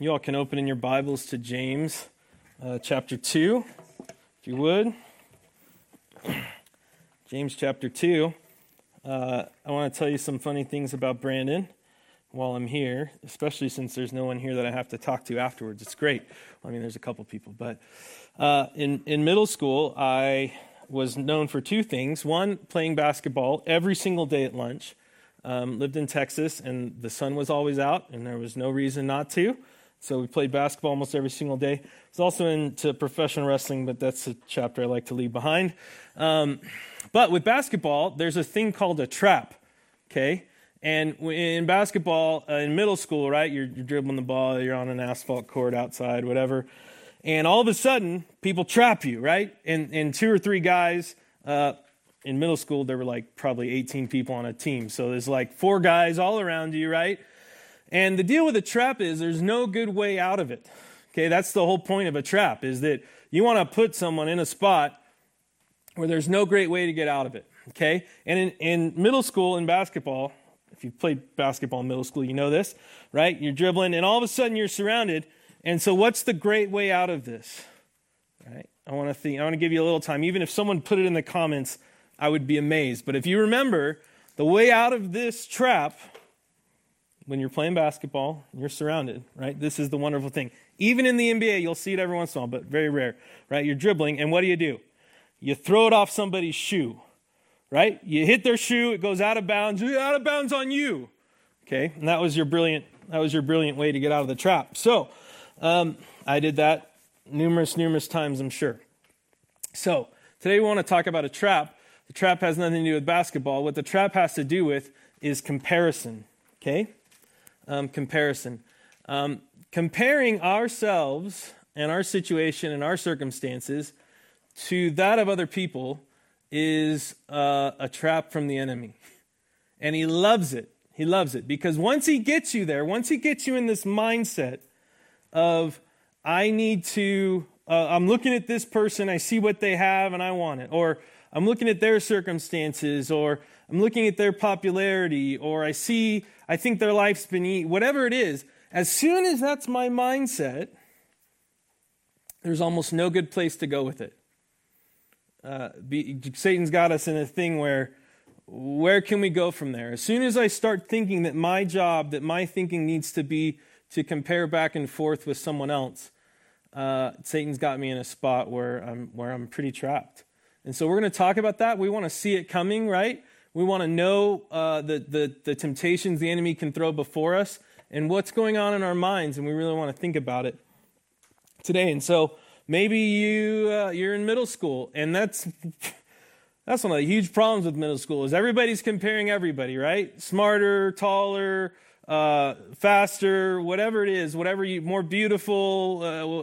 You all can open in your Bibles to James chapter 2, if you would. James chapter 2. I want to tell you some funny things about Brandon while I'm here, especially since there's no one here that I have to talk to afterwards. It's great. I mean, there's a couple people, but in middle school, I was known for two things. One, playing basketball every single day at lunch. Lived in Texas, and the sun was always out, and there was no reason not to. So we played basketball almost every single day. I was also into professional wrestling, but that's a chapter I like to leave behind. But with basketball, there's a thing called a trap, okay? And in basketball, in middle school, right, you're dribbling the ball, you're on an asphalt court outside, whatever, and all of a sudden, people trap you, right? And two or three guys... in middle school, there were like probably 18 people on a team. So there's like four guys all around you, right? And the deal with a trap is there's no good way out of it. Okay, that's the whole point of a trap, is that you want to put someone in a spot where there's no great way to get out of it. Okay, and in middle school, in basketball, if you played basketball in middle school, you know this, right? You're dribbling, and all of a sudden you're surrounded. And so what's the great way out of this? Right? I want to give you a little time. Even if someone put it in the comments, I would be amazed. But if you remember, the way out of this trap, when you're playing basketball, you're surrounded, right? This is the wonderful thing. Even in the NBA, you'll see it every once in a while, but very rare, right? You're dribbling, and what do? You throw it off somebody's shoe, right? You hit their shoe, it goes out of bounds. Out of bounds on you, okay? And that was your brilliant way to get out of the trap. So I did that numerous times, I'm sure. So today we want to talk about a trap. The trap has nothing to do with basketball. What the trap has to do with is comparison, okay? Comparison. Comparing ourselves and our situation and our circumstances to that of other people is a trap from the enemy. And he loves it. He loves it. Because once he gets you there, once he gets you in this mindset of, I'm looking at this person, I see what they have, and I want it. Or I'm looking at their circumstances, or I'm looking at their popularity, or I think their life's been eaten, whatever it is. As soon as that's my mindset, there's almost no good place to go with it. Satan's got us in a thing where can we go from there? As soon as I start thinking that my job, that my thinking needs to be to compare back and forth with someone else, Satan's got me in a spot where I'm pretty trapped. And so we're going to talk about that. We want to see it coming, right? We want to know the temptations the enemy can throw before us and what's going on in our minds, and we really want to think about it today. And so maybe you're in middle school, and that's one of the huge problems with middle school is everybody's comparing everybody, right? Smarter, taller, faster, whatever it is, more beautiful,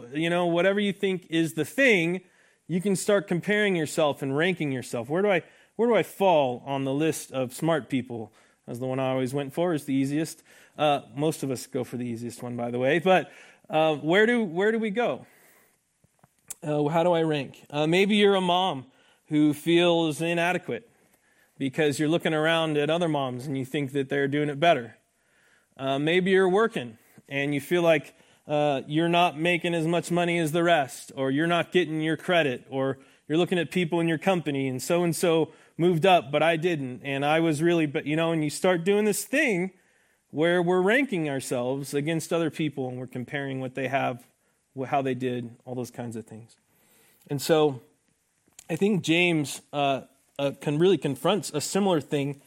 whatever you think is the thing. You can start comparing yourself and ranking yourself. Where do I fall on the list of smart people? That's the one I always went for. Is the easiest. Most of us go for the easiest one, by the way. But where do we go? How do I rank? Maybe you're a mom who feels inadequate because you're looking around at other moms and you think that they're doing it better. Maybe you're working and you feel like you're not making as much money as the rest, or you're not getting your credit, or you're looking at people in your company, and so moved up, but I didn't, and I was really, and you start doing this thing where we're ranking ourselves against other people, and we're comparing what they have, how they did, all those kinds of things. And so I think James can really confront a similar thing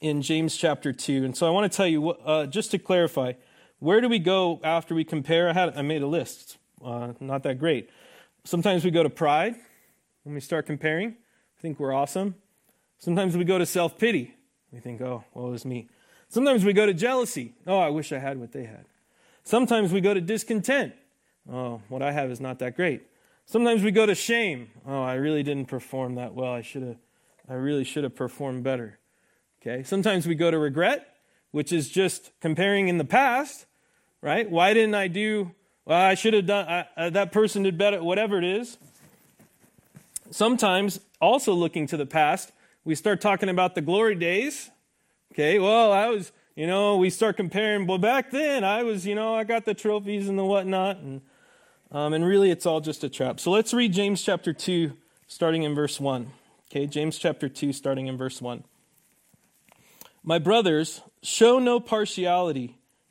in James chapter 2, and so I want to tell you, just to clarify, where do we go after we compare? I made a list. Not that great. Sometimes we go to pride when we start comparing. I think we're awesome. Sometimes we go to self-pity. We think, oh, woe is me. Sometimes we go to jealousy. Oh, I wish I had what they had. Sometimes we go to discontent. Oh, what I have is not that great. Sometimes we go to shame. Oh, I really didn't perform that well. I really should have performed better. Okay. Sometimes we go to regret, which is just comparing in the past. Right? Why didn't I do? Well, I should have done. That person did better. Whatever it is. Sometimes, also looking to the past, we start talking about the glory days. Okay. Well, You know, we start comparing, well, back then I was, you know, I got the trophies and the whatnot. And really it's all just a trap. So let's read James chapter 2, starting in verse 1. Okay, James chapter 2, starting in verse 1. My brothers, show no partiality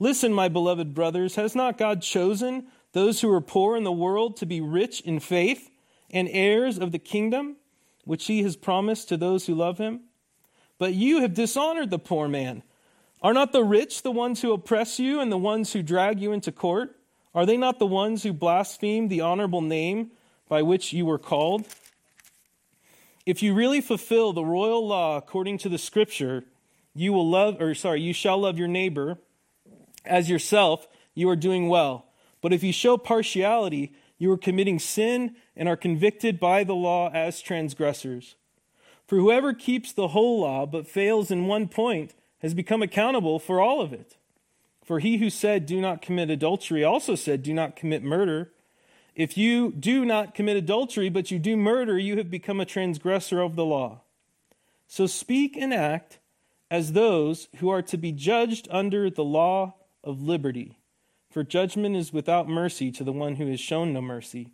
Listen, my beloved brothers, has not God chosen those who are poor in the world to be rich in faith and heirs of the kingdom, which he has promised to those who love him? But you have dishonored the poor man. Are not the rich the ones who oppress you and the ones who drag you into court? Are they not the ones who blaspheme the honorable name by which you were called? If you really fulfill the royal law according to the Scripture, you shall love your neighbor as yourself, you are doing well. But if you show partiality, you are committing sin and are convicted by the law as transgressors. For whoever keeps the whole law but fails in one point has become accountable for all of it. For he who said, do not commit adultery, also said, do not commit murder. If you do not commit adultery, but you do murder, you have become a transgressor of the law. So speak and act as those who are to be judged under the law of liberty. For judgment is without mercy to the one who has shown no mercy.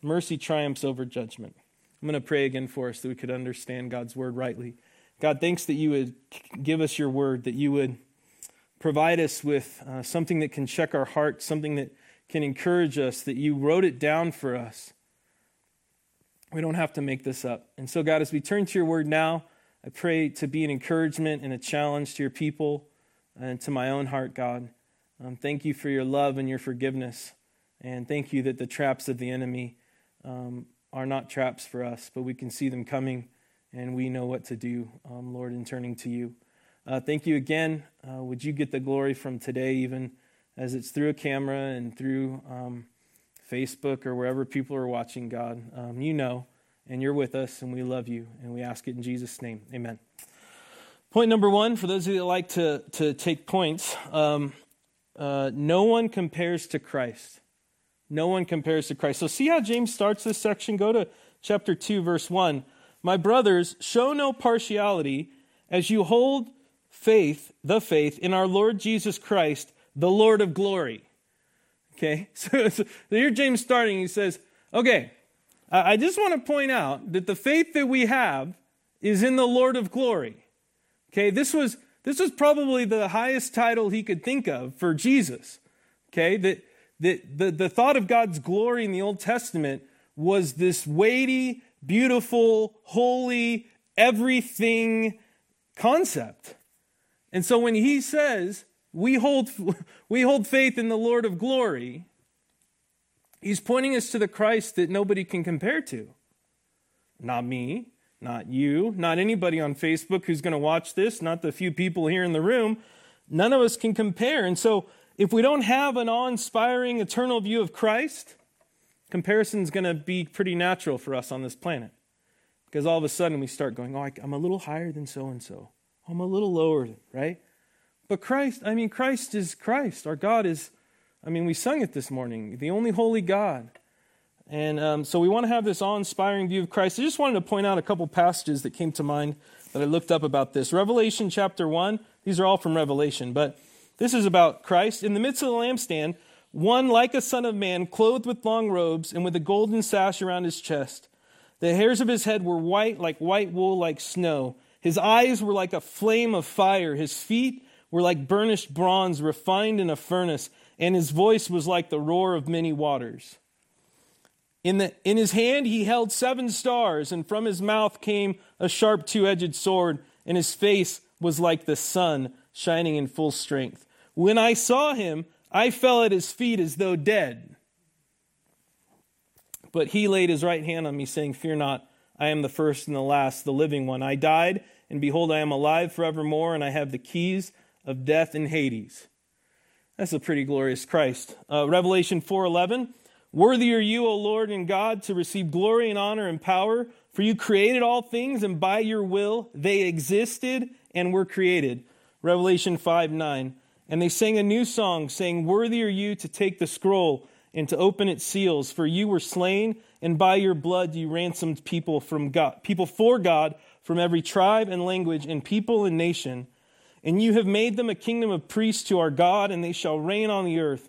Mercy triumphs over judgment. I'm going to pray again for us that we could understand God's word rightly. God, thanks that you would give us your word, that you would provide us with something that can check our hearts, something that can encourage us, that you wrote it down for us. We don't have to make this up. And so, God, as we turn to your word now, I pray to be an encouragement and a challenge to your people and to my own heart, God. Thank you for your love and your forgiveness. And thank you that the traps of the enemy are not traps for us, but we can see them coming. And we know what to do, Lord, in turning to you. Thank you again. Would you get the glory from today, even as it's through a camera and through Facebook or wherever people are watching, God. You know, and you're with us, and we love you. And we ask it in Jesus' name. Amen. Point number one, for those of you that like to take points, no one compares to Christ. No one compares to Christ. So see how James starts this section? Go to chapter 2, verse 1. My brothers, show no partiality as you hold the faith in our Lord Jesus Christ, the Lord of glory. Okay, so here James starting, he says, okay, I just want to point out that the faith that we have is in the Lord of glory. Okay, this was probably the highest title he could think of for Jesus. Okay, that the thought of God's glory in the Old Testament was this weighty, beautiful, holy, everything concept. And so when he says, we hold faith in the Lord of glory, he's pointing us to the Christ that nobody can compare to. Not me, not you, not anybody on Facebook who's going to watch this, not the few people here in the room. None of us can compare. And so if we don't have an awe-inspiring eternal view of Christ, comparison's going to be pretty natural for us on this planet, because all of a sudden we start going, oh, I'm a little higher than so-and-so. I'm a little lower, right? But Christ is Christ. Our God is, we sung it this morning, the only holy God. And so we want to have this awe-inspiring view of Christ. I just wanted to point out a couple passages that came to mind that I looked up about this. Revelation chapter 1, these are all from Revelation, but this is about Christ. In the midst of the lampstand, one like a son of man, clothed with long robes and with a golden sash around his chest. The hairs of his head were white, like white wool, like snow. His eyes were like a flame of fire. His feet were like burnished bronze, refined in a furnace. And his voice was like the roar of many waters. In his hand he held 7 stars, and from his mouth came a sharp 2-edged sword. And his face was like the sun, shining in full strength. When I saw him, I fell at his feet as though dead. But he laid his right hand on me, saying, fear not, I am the first and the last, the living one. I died, and behold, I am alive forevermore, and I have the keys of death and Hades. That's a pretty glorious Christ. Revelation 4:11, worthy are you, O Lord and God, to receive glory and honor and power, for you created all things, and by your will they existed and were created. Revelation 5:9, and they sang a new song, saying, worthy are you to take the scroll and to open its seals, for you were slain, and by your blood you ransomed people for God, from every tribe and language and people and nation. And you have made them a kingdom of priests to our God, and they shall reign on the earth.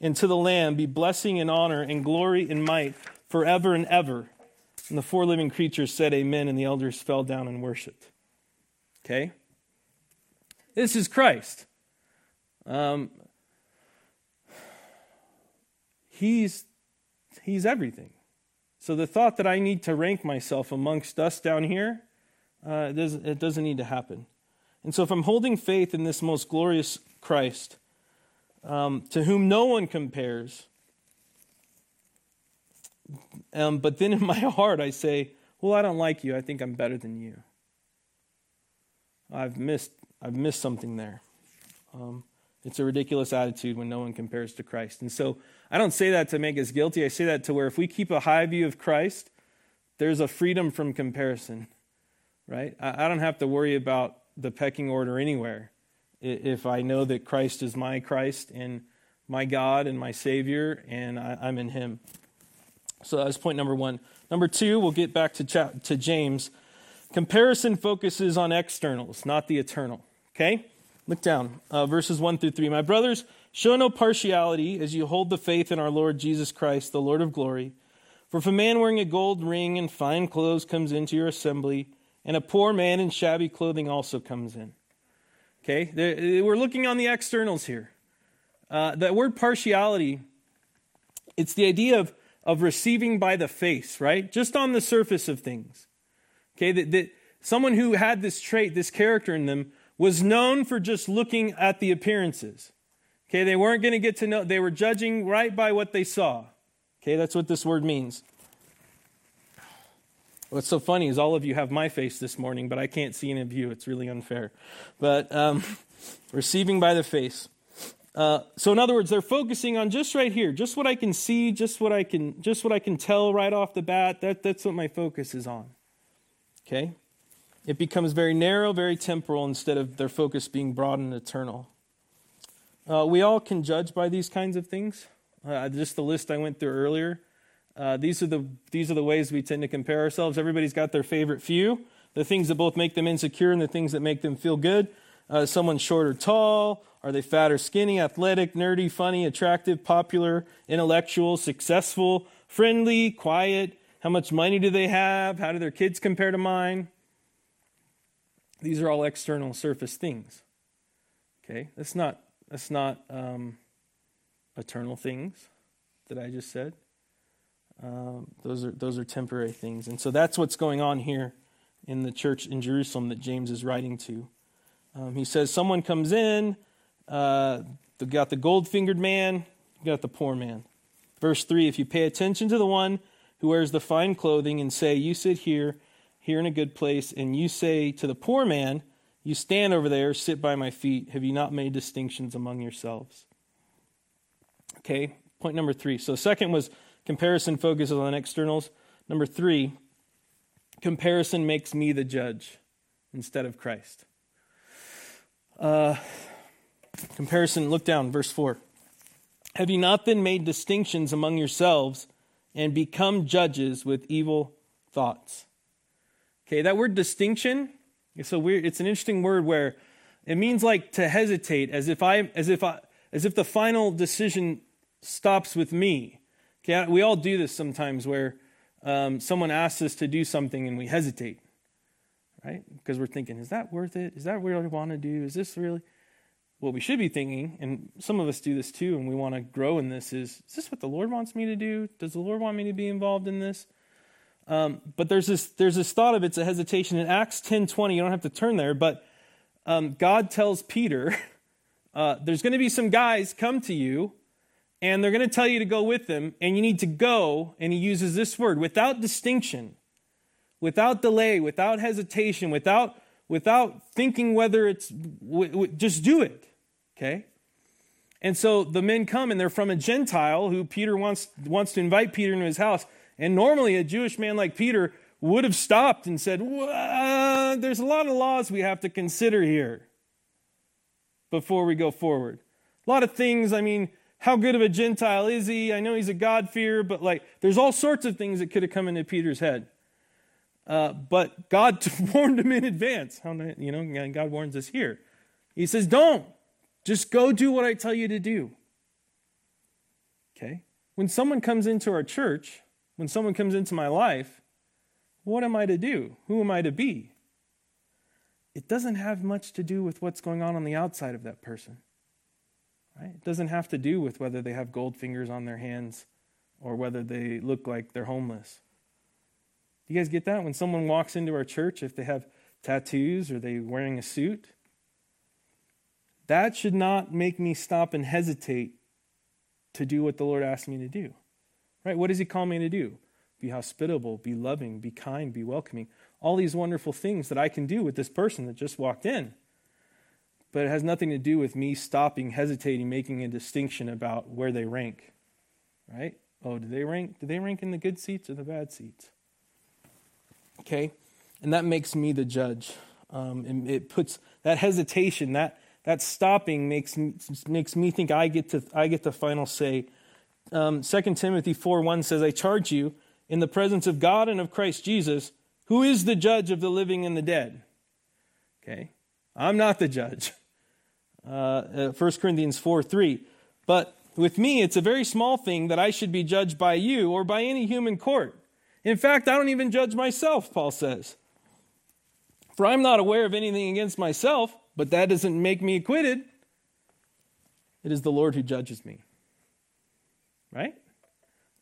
and to the Lamb be blessing and honor and glory and might forever and ever. And the four living creatures said amen, and the elders fell down and worshipped. Okay? This is Christ. He's everything. So the thought that I need to rank myself amongst us down here, it doesn't need to happen. And so if I'm holding faith in this most glorious Christ, to whom no one compares, but then in my heart I say, well, I don't like you. I think I'm better than you. I've missed something there. It's a ridiculous attitude when no one compares to Christ. And so I don't say that to make us guilty. I say that to where if we keep a high view of Christ, there's a freedom from comparison, right? I don't have to worry about the pecking order anywhere. If I know that Christ is my Christ and my God and my Savior, and I'm in him. So that was point number one. Number two, we'll get back to James. Comparison focuses on externals, not the eternal, okay? Look down, verses 1 through 3. My brothers, show no partiality as you hold the faith in our Lord Jesus Christ, the Lord of glory. For if a man wearing a gold ring and fine clothes comes into your assembly, and a poor man in shabby clothing also comes in. Okay, we're looking on the externals here. That word partiality, it's the idea of receiving by the face, right? Just on the surface of things. Okay, that someone who had this trait, this character in them, was known for just looking at the appearances. Okay, they weren't going to get to know, they were judging right by what they saw. Okay, that's what this word means. What's so funny is all of you have my face this morning, but I can't see any of you. It's really unfair. But receiving by the face. So in other words, they're focusing on just right here, just what I can see, just what I can tell right off the bat. That's what my focus is on. Okay? It becomes very narrow, very temporal, instead of their focus being broad and eternal. We all can judge by these kinds of things. Just the list I went through earlier. These are the ways we tend to compare ourselves. Everybody's got their favorite few, the things that both make them insecure and the things that make them feel good. Someone short or tall? Are they fat or skinny? Athletic, nerdy, funny, attractive, popular, intellectual, successful, friendly, quiet? How much money do they have? How do their kids compare to mine? These are all external surface things. Okay, that's not eternal things that I just said. Those are temporary things, and so that's what's going on here in the church in Jerusalem that James is writing to. He says someone comes in. They've got the gold-fingered man, you got the poor man. Verse 3: if you pay attention to the one who wears the fine clothing and say, "You sit here in a good place," and you say to the poor man, "You stand over there, sit by my feet," have you not made distinctions among yourselves? Okay, point number 3. So second was comparison focuses on externals. Number 3, comparison makes me the judge instead of Christ. Comparison, look down, verse 4. Have you not then made distinctions among yourselves and become judges with evil thoughts? Okay, that word distinction, it's an interesting word where it means like to hesitate, as if the final decision stops with me. Okay, we all do this sometimes where someone asks us to do something and we hesitate, right? Because we're thinking, is that worth it? Is that what I want to do? Is this really? what we should be thinking, and some of us do this too, and we want to grow in this, is this what the Lord wants me to do? Does the Lord want me to be involved in this? But there's this thought of it's a hesitation. In Acts 10:20, you don't have to turn there, but God tells Peter, there's going to be some guys come to you, and they're going to tell you to go with them, and you need to go, and he uses this word, without distinction, without delay, without hesitation, without thinking whether it's, just do it, okay? And so the men come, and they're from a Gentile who Peter wants to invite Peter into his house. And normally a Jewish man like Peter would have stopped and said, well, there's a lot of laws we have to consider here before we go forward. A lot of things, I mean, how good of a Gentile is he? I know he's a God-fearer, but like, there's all sorts of things that could have come into Peter's head. But God warned him in advance. God warns us here. He says, don't. Just go do what I tell you to do. Okay? When someone comes into our church, when someone comes into my life, what am I to do? Who am I to be? It doesn't have much to do with what's going on the outside of that person. Right? It doesn't have to do with whether they have gold fingers on their hands or whether they look like they're homeless. Do you guys get that? When someone walks into our church, if they have tattoos or they're wearing a suit, that should not make me stop and hesitate to do what the Lord asked me to do. Right? What does he call me to do? Be hospitable, be loving, be kind, be welcoming. All these wonderful things that I can do with this person that just walked in. But it has nothing to do with me stopping, hesitating, making a distinction about where they rank. Right? Oh, do they rank in the good seats or the bad seats? Okay, and that makes me the judge. And it puts that hesitation, that stopping makes me think I get the final say. 2 Timothy 4:1 says, "I charge you in the presence of God and of Christ Jesus, who is the judge of the living and the dead." Okay, I'm not the judge. 1 Corinthians 4:3, but with me it's a very small thing that I should be judged by you or by any human court. In fact, I don't even judge myself, Paul says. For I'm not aware of anything against myself, but that doesn't make me acquitted. It is the Lord who judges me. Right?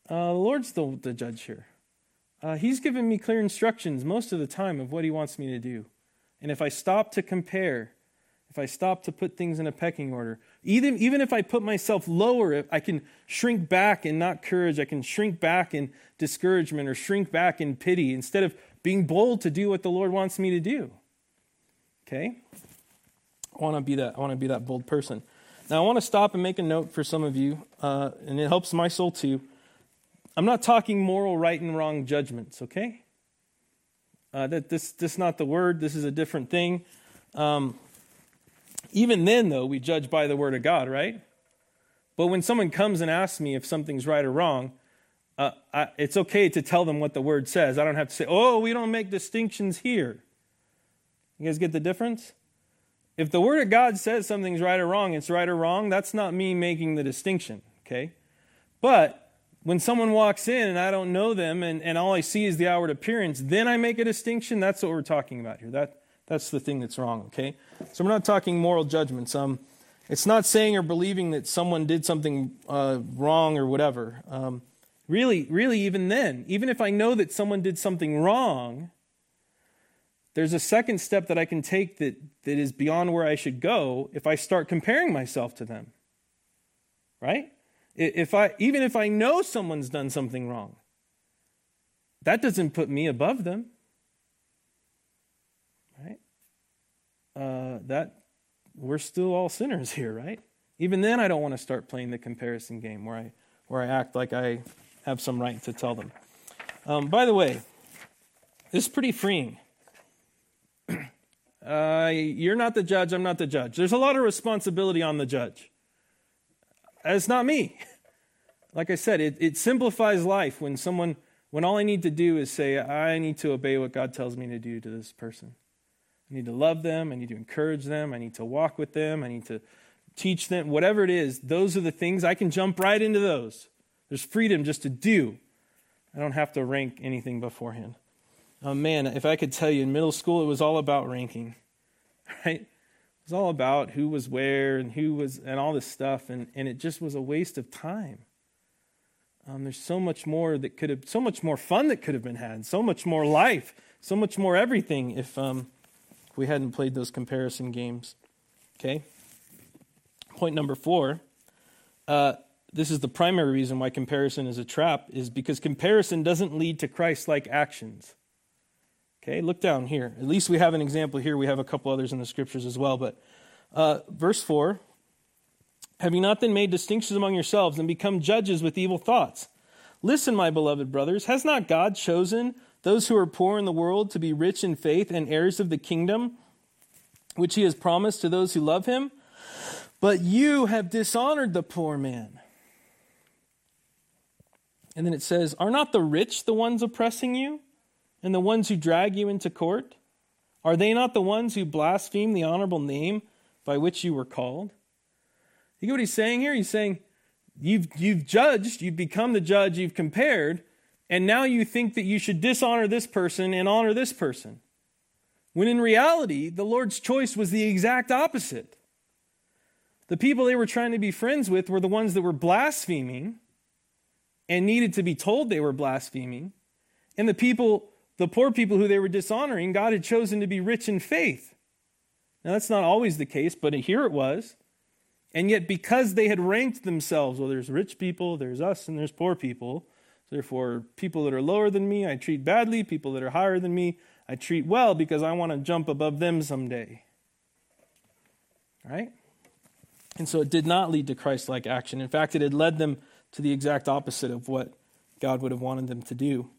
The Lord's the judge here. He's given me clear instructions most of the time of what he wants me to do. And if I stop to compare, if I stop to put things in a pecking order, even if I put myself lower, I can shrink back in not courage. I can shrink back in discouragement or shrink back in pity instead of being bold to do what the Lord wants me to do. Okay? I want to be that bold person. Now, I want to stop and make a note for some of you, and it helps my soul too. I'm not talking moral right and wrong judgments, okay? This is not the word. This is a different thing. Even then, though, we judge by the word of God, right? But when someone comes and asks me if something's right or wrong, it's okay to tell them what the word says. I don't have to say, oh, we don't make distinctions here. You guys get the difference? If the word of God says something's right or wrong, it's right or wrong. That's not me making the distinction, okay? But when someone walks in and I don't know them and all I see is the outward appearance, then I make a distinction. That's what we're talking about here. That's the thing that's wrong, okay? So we're not talking moral judgments. It's not saying or believing that someone did something wrong or whatever. Really, even then, even if I know that someone did something wrong, there's a second step that I can take that is beyond where I should go if I start comparing myself to them, right? Even if I know someone's done something wrong, that doesn't put me above them. That we're still all sinners here, right? Even then, I don't want to start playing the comparison game where I act like I have some right to tell them. By the way, this is pretty freeing. You're not the judge. I'm not the judge. There's a lot of responsibility on the judge. It's not me. Like I said, it simplifies life when all I need to do is say, I need to obey what God tells me to do to this person. I need to love them, I need to encourage them, I need to walk with them, I need to teach them, whatever it is, those are the things, I can jump right into those. There's freedom just to do. I don't have to rank anything beforehand. Oh man, if I could tell you, in middle school it was all about ranking, right? It was all about who was where and who was and all this stuff, and it just was a waste of time. There's so much more that could have, so much more fun that could have been had, so much more life, so much more everything if we hadn't played those comparison games. Okay. Point number 4. This is the primary reason why comparison is a trap, is because comparison doesn't lead to Christ-like actions. Okay, look down here. At least we have an example here. We have a couple others in the scriptures as well. But verse 4, have you not then made distinctions among yourselves and become judges with evil thoughts? Listen, my beloved brothers, has not God chosen those who are poor in the world to be rich in faith and heirs of the kingdom, which he has promised to those who love him? But you have dishonored the poor man. And then it says, are not the rich the ones oppressing you? And the ones who drag you into court? Are they not the ones who blaspheme the honorable name by which you were called? You get what he's saying here? He's saying, you've judged, you've become the judge, you've compared, and now you think that you should dishonor this person and honor this person. When in reality, the Lord's choice was the exact opposite. The people they were trying to be friends with were the ones that were blaspheming and needed to be told they were blaspheming. And the poor people who they were dishonoring, God had chosen to be rich in faith. Now, that's not always the case, but here it was. And yet, because they had ranked themselves, well, there's rich people, there's us, and there's poor people. So therefore, people that are lower than me, I treat badly. People that are higher than me, I treat well because I want to jump above them someday. All right? And so it did not lead to Christ-like action. In fact, it had led them to the exact opposite of what God would have wanted them to do.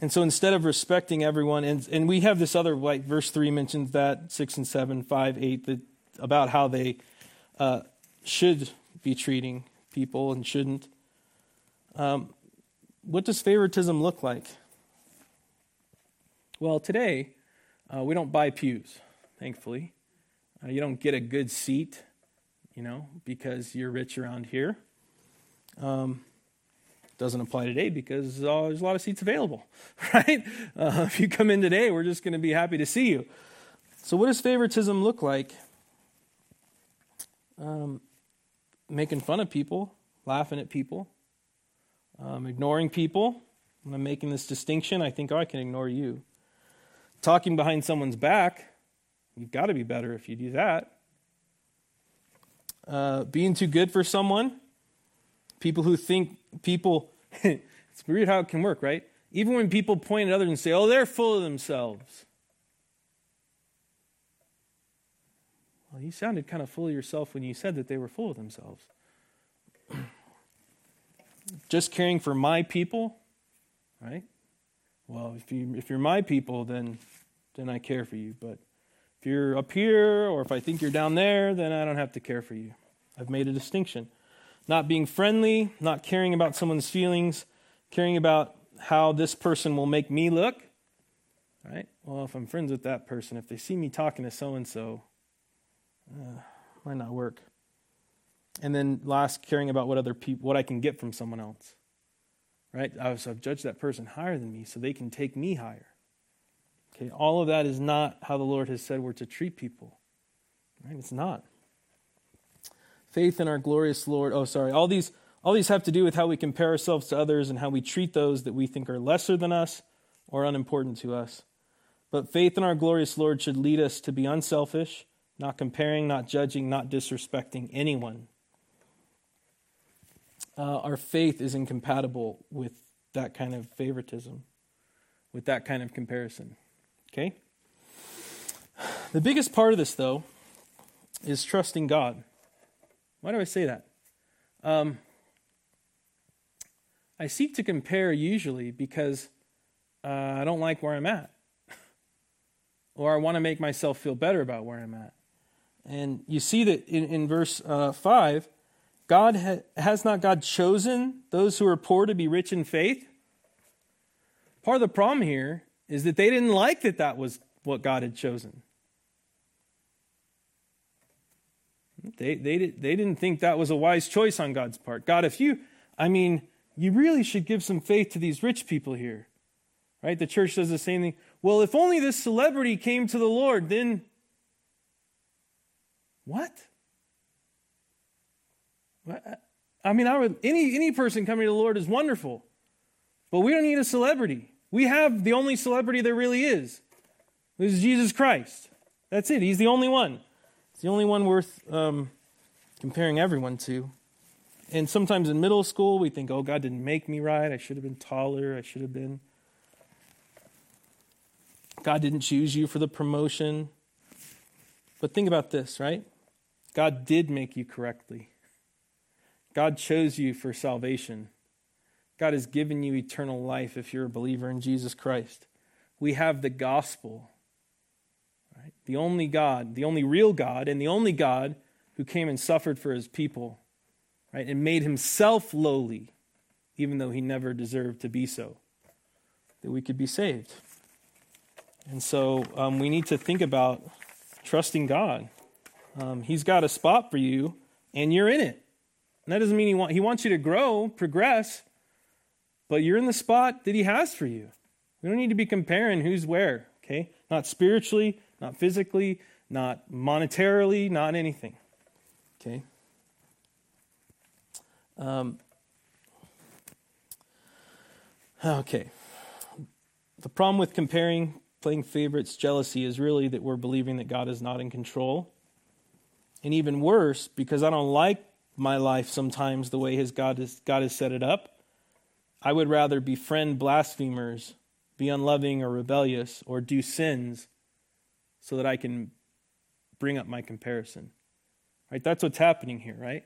And so instead of respecting everyone, and we have this other, like verse 3 mentions that, 6 and 7, 5, 8, that, about how they should be treating people and shouldn't. What does favoritism look like? Well, today, we don't buy pews, thankfully. You don't get a good seat, because you're rich around here. Doesn't apply today because there's a lot of seats available, right? If you come in today, we're just going to be happy to see you. So what does favoritism look like? Making fun of people, laughing at people, ignoring people. When I'm making this distinction, I think, I can ignore you. Talking behind someone's back, you've got to be better if you do that. Being too good for someone. People who think people, it's weird how it can work, right? Even when people point at others and say, oh, they're full of themselves. Well, you sounded kind of full of yourself when you said that they were full of themselves. Just caring for my people, right? Well, if you're my people, then I care for you. But if you're up here or if I think you're down there, then I don't have to care for you. I've made a distinction. Not being friendly, not caring about someone's feelings, caring about how this person will make me look. All right? Well, if I'm friends with that person, if they see me talking to so-and-so, might not work. And then last, caring about what I can get from someone else. Right? So I've judged that person higher than me, so they can take me higher. Okay, all of that is not how the Lord has said we're to treat people. Right? It's not. Faith in our glorious Lord. All these have to do with how we compare ourselves to others and how we treat those that we think are lesser than us or unimportant to us. But faith in our glorious Lord should lead us to be unselfish, not comparing, not judging, not disrespecting anyone. Our faith is incompatible with that kind of favoritism, with that kind of comparison. Okay? The biggest part of this, though, is trusting God. Why do I say that? I seek to compare usually because I don't like where I'm at. Or I want to make myself feel better about where I'm at. And you see that in verse 5, has not God chosen those who are poor to be rich in faith? Part of the problem here is that they didn't like that was what God had chosen. They didn't think that was a wise choice on God's part. God, you really should give some faith to these rich people here. Right? The church does the same thing. Well, if only this celebrity came to the Lord, then What? I mean, any person coming to the Lord is wonderful, but we don't need a celebrity. We have the only celebrity there really is. This is Jesus Christ. That's it. He's the only one. It's the only one worth comparing everyone to. And sometimes in middle school, we think, oh, God didn't make me right. I should have been taller. I should have been. God didn't choose you for the promotion. But think about this, right? God did make you correctly. God chose you for salvation. God has given you eternal life if you're a believer in Jesus Christ. We have the gospel, right? The only God, the only real God, and the only God who came and suffered for his people, right? And made himself lowly, even though he never deserved to be so, that we could be saved. And so we need to think about trusting God. He's got a spot for you, and you're in it. And that doesn't mean he wants you to grow, progress, but you're in the spot that he has for you. We don't need to be comparing who's where, okay? Not spiritually, not physically, not monetarily, not anything, okay? Okay. The problem with comparing, playing favorites, jealousy is really that we're believing that God is not in control. And even worse, because I don't like my life sometimes the way God has set it up, I would rather befriend blasphemers, be unloving or rebellious, or do sins so that I can bring up my comparison. Right? That's what's happening here, right?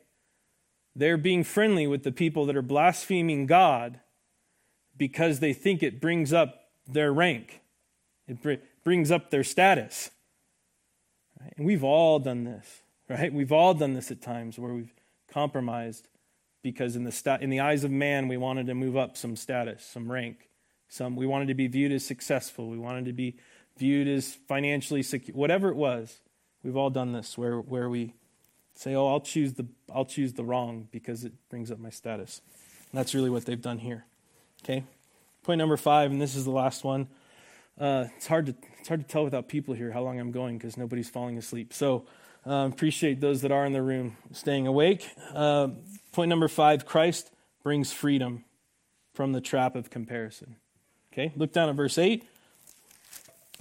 They're being friendly with the people that are blaspheming God because they think it brings up their rank. It brings up their status. Right? And we've all done this, right? We've all done this at times where we've compromised because in the eyes of man, we wanted to move up some status, some rank. We wanted to be viewed as successful. We wanted to be viewed as financially secure. Whatever it was, we've all done this where we say, "Oh, I'll choose the wrong because it brings up my status." And that's really what they've done here. Okay, point number 5, and this is the last one. It's hard to tell without people here how long I'm going because nobody's falling asleep. So appreciate those that are in the room staying awake. Point number 5: Christ brings freedom from the trap of comparison. Okay, look down at verse 8.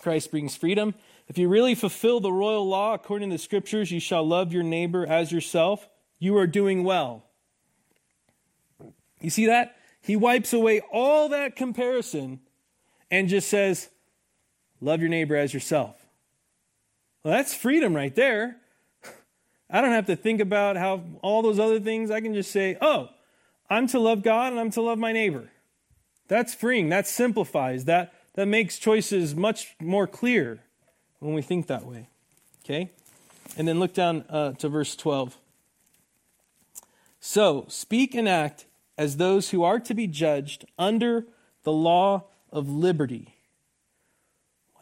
Christ brings freedom. If you really fulfill the royal law according to the scriptures, you shall love your neighbor as yourself. You are doing well. You see that? He wipes away all that comparison and just says, love your neighbor as yourself. Well, that's freedom right there. I don't have to think about how all those other things. I can just say, oh, I'm to love God and I'm to love my neighbor. That's freeing. That simplifies. That makes choices much more clear when we think that way. Okay? And then look down to verse 12. So, speak and act as those who are to be judged under the law of liberty.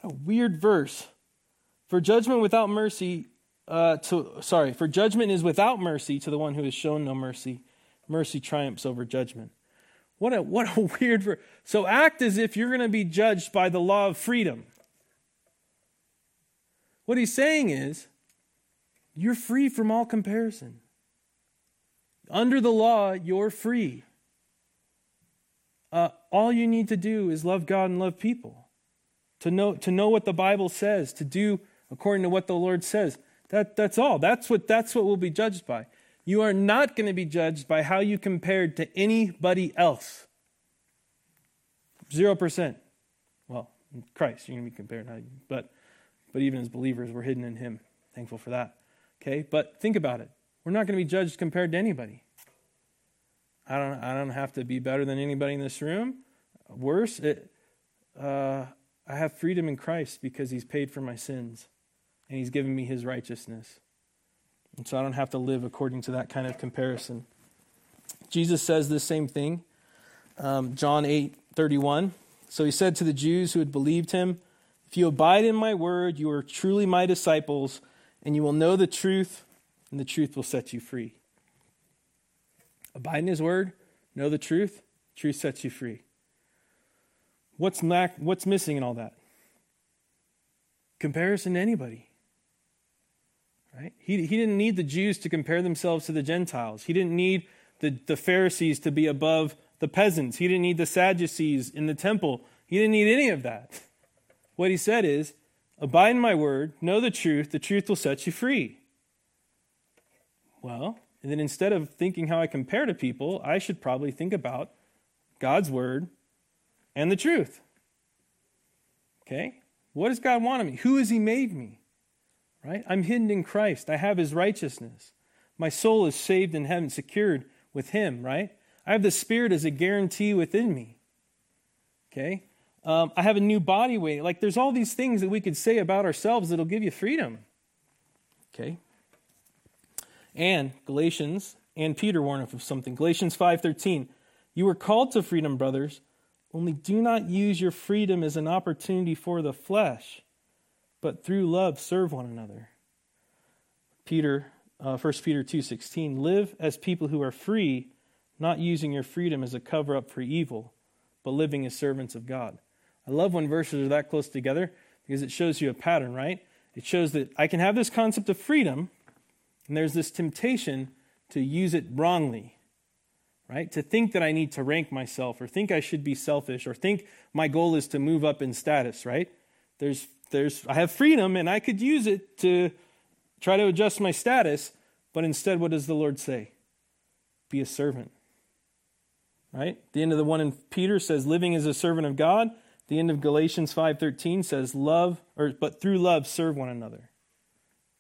What a weird verse. For judgment is without mercy to the one who has shown no mercy. Mercy triumphs over judgment. What a weird verse. So act as if you're going to be judged by the law of freedom. What he's saying is, you're free from all comparison. Under the law, you're free. All you need to do is love God and love people. To know what the Bible says, to do according to what the Lord says. That's all. That's what we'll be judged by. You are not going to be judged by how you compared to anybody else. 0%. Well, in Christ, you're going to be compared. But even as believers, we're hidden in him. Thankful for that. Okay? But think about it. We're not going to be judged compared to anybody. I don't have to be better than anybody in this room. Worse, I have freedom in Christ because he's paid for my sins. And he's given me his righteousness. And so I don't have to live according to that kind of comparison. Jesus says this same thing. John 8:31. So he said to the Jews who had believed him, if you abide in my word, you are truly my disciples, and you will know the truth, and the truth will set you free. Abide in his word, know the truth, truth sets you free. What's missing in all that? Comparison to anybody. Right? He didn't need the Jews to compare themselves to the Gentiles. He didn't need the Pharisees to be above the peasants. He didn't need the Sadducees in the temple. He didn't need any of that. What he said is, abide in my word, know the truth will set you free. Well, and then instead of thinking how I compare to people, I should probably think about God's word and the truth. Okay? What does God want of me? Who has he made me? Right? I'm hidden in Christ. I have his righteousness. My soul is saved in heaven, secured with him, right? I have the Spirit as a guarantee within me. Okay? I have a new body weight. Like, there's all these things that we could say about ourselves that'll give you freedom. Okay? And Galatians and Peter warn us of something. Galatians 5:13. You were called to freedom, brothers, only do not use your freedom as an opportunity for the flesh, but through love serve one another. Peter, 1 Peter 2:16, live as people who are free, not using your freedom as a cover-up for evil, but living as servants of God. I love when verses are that close together because it shows you a pattern, right? It shows that I can have this concept of freedom, and there's this temptation to use it wrongly, right? To think that I need to rank myself, or think I should be selfish, or think my goal is to move up in status, right? I have freedom, and I could use it to try to adjust my status, but instead, what does the Lord say? Be a servant. Right? The end of the one in Peter says, living as a servant of God. The end of Galatians 5:13 says, but through love serve one another.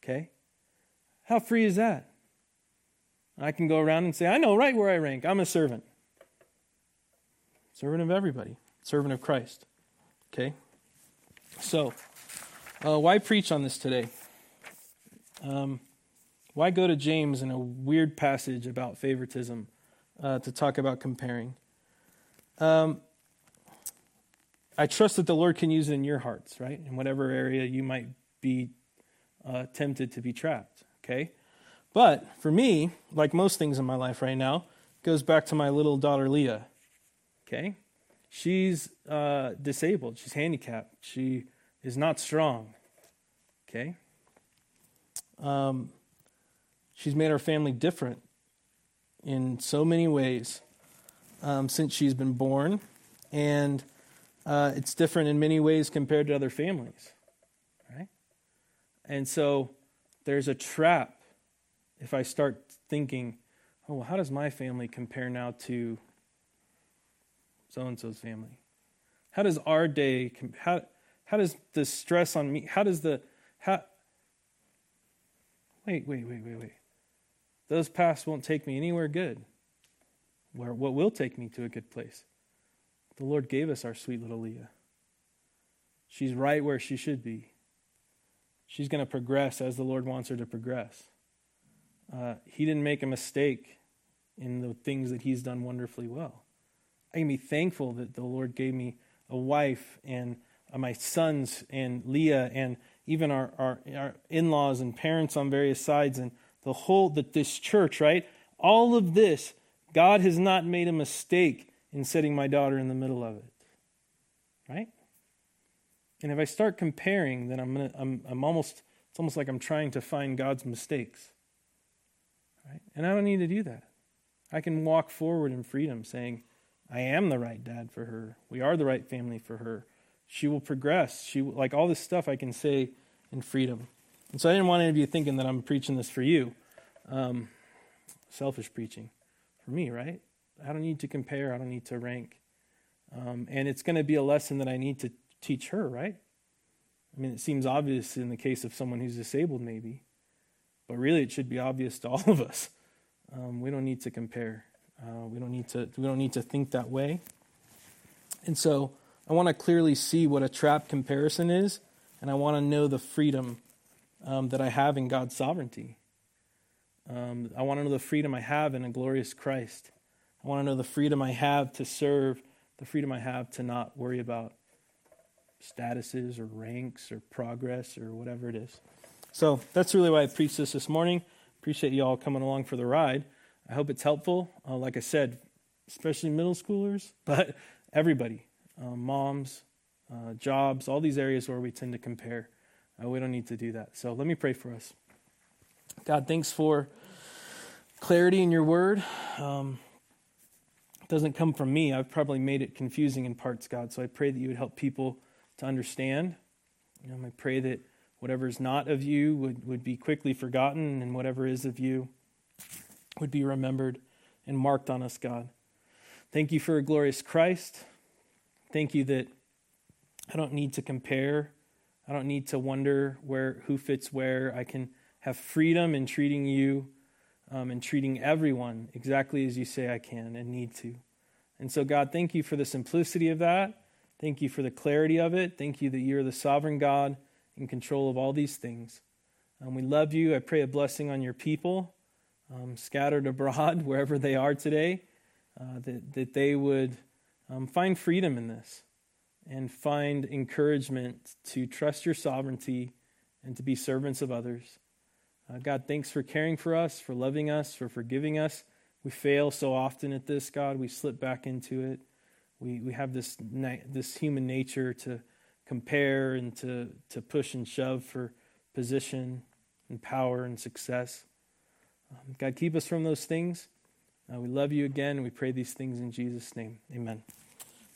Okay? How free is that? I can go around and say, I know right where I rank. I'm a servant. Servant of everybody. Servant of Christ. Okay? So, why preach on this today? Why go to James in a weird passage about favoritism? To talk about comparing. I trust that the Lord can use it in your hearts, right? In whatever area you might be tempted to be trapped, okay? But for me, like most things in my life right now, it goes back to my little daughter Leah, okay? She's disabled. She's handicapped. She is not strong, okay? She's made our family different in so many ways since she's been born. And it's different in many ways compared to other families. Right? And so there's a trap if I start thinking, oh, well, how does my family compare now to so-and-so's family? How does our day, how does the stress on me, how does the, how, wait. Those paths won't take me anywhere good. What will take me to a good place? The Lord gave us our sweet little Leah. She's right where she should be. She's going to progress as the Lord wants her to progress. He didn't make a mistake in the things that he's done wonderfully well. I can be thankful that the Lord gave me a wife and my sons and Leah and even our in-laws and parents on various sides and this church, right? All of this, God has not made a mistake in setting my daughter in the middle of it, right? And if I start comparing, then it's almost like I'm trying to find God's mistakes, right? And I don't need to do that. I can walk forward in freedom saying, I am the right dad for her. We are the right family for her. She will progress. Like all this stuff I can say in freedom. And so I didn't want any of you thinking that I'm preaching this for you. Selfish preaching for me, right? I don't need to compare. I don't need to rank. And it's going to be a lesson that I need to teach her, right? I mean, it seems obvious in the case of someone who's disabled maybe, but really it should be obvious to all of us. We don't need to compare. We don't need to think that way. And so I want to clearly see what a trap comparison is, and I want to know the freedom that I have in God's sovereignty. I want to know the freedom I have in a glorious Christ. I want to know the freedom I have to serve, the freedom I have to not worry about statuses or ranks or progress or whatever it is. So that's really why I preached this morning. Appreciate you all coming along for the ride. I hope it's helpful. Like I said, especially middle schoolers, but everybody, moms, jobs, all these areas where we tend to compare. We don't need to do that. So let me pray for us. God, thanks for clarity in your word. It doesn't come from me. I've probably made it confusing in parts, God, so I pray that you would help people to understand. I pray that whatever is not of you would be quickly forgotten, and whatever is of you would be remembered and marked on us, God. Thank you for a glorious Christ. Thank you that I don't need to compare. I don't need to wonder who fits where. I can have freedom in treating you and treating everyone exactly as you say I can and need to. And so, God, thank you for the simplicity of that. Thank you for the clarity of it. Thank you that you're the sovereign God in control of all these things. We love you. I pray a blessing on your people scattered abroad, wherever they are today, that they would find freedom in this and find encouragement to trust your sovereignty and to be servants of others. God, thanks for caring for us, for loving us, for forgiving us. We fail so often at this, God. We slip back into it. We have this human nature to compare and to push and shove for position and power and success. God, keep us from those things. We love you again. We pray these things in Jesus' name. Amen.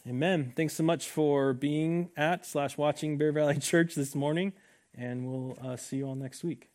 Amen. Thanks so much for being at/watching Bear Valley Church this morning, and we'll see you all next week.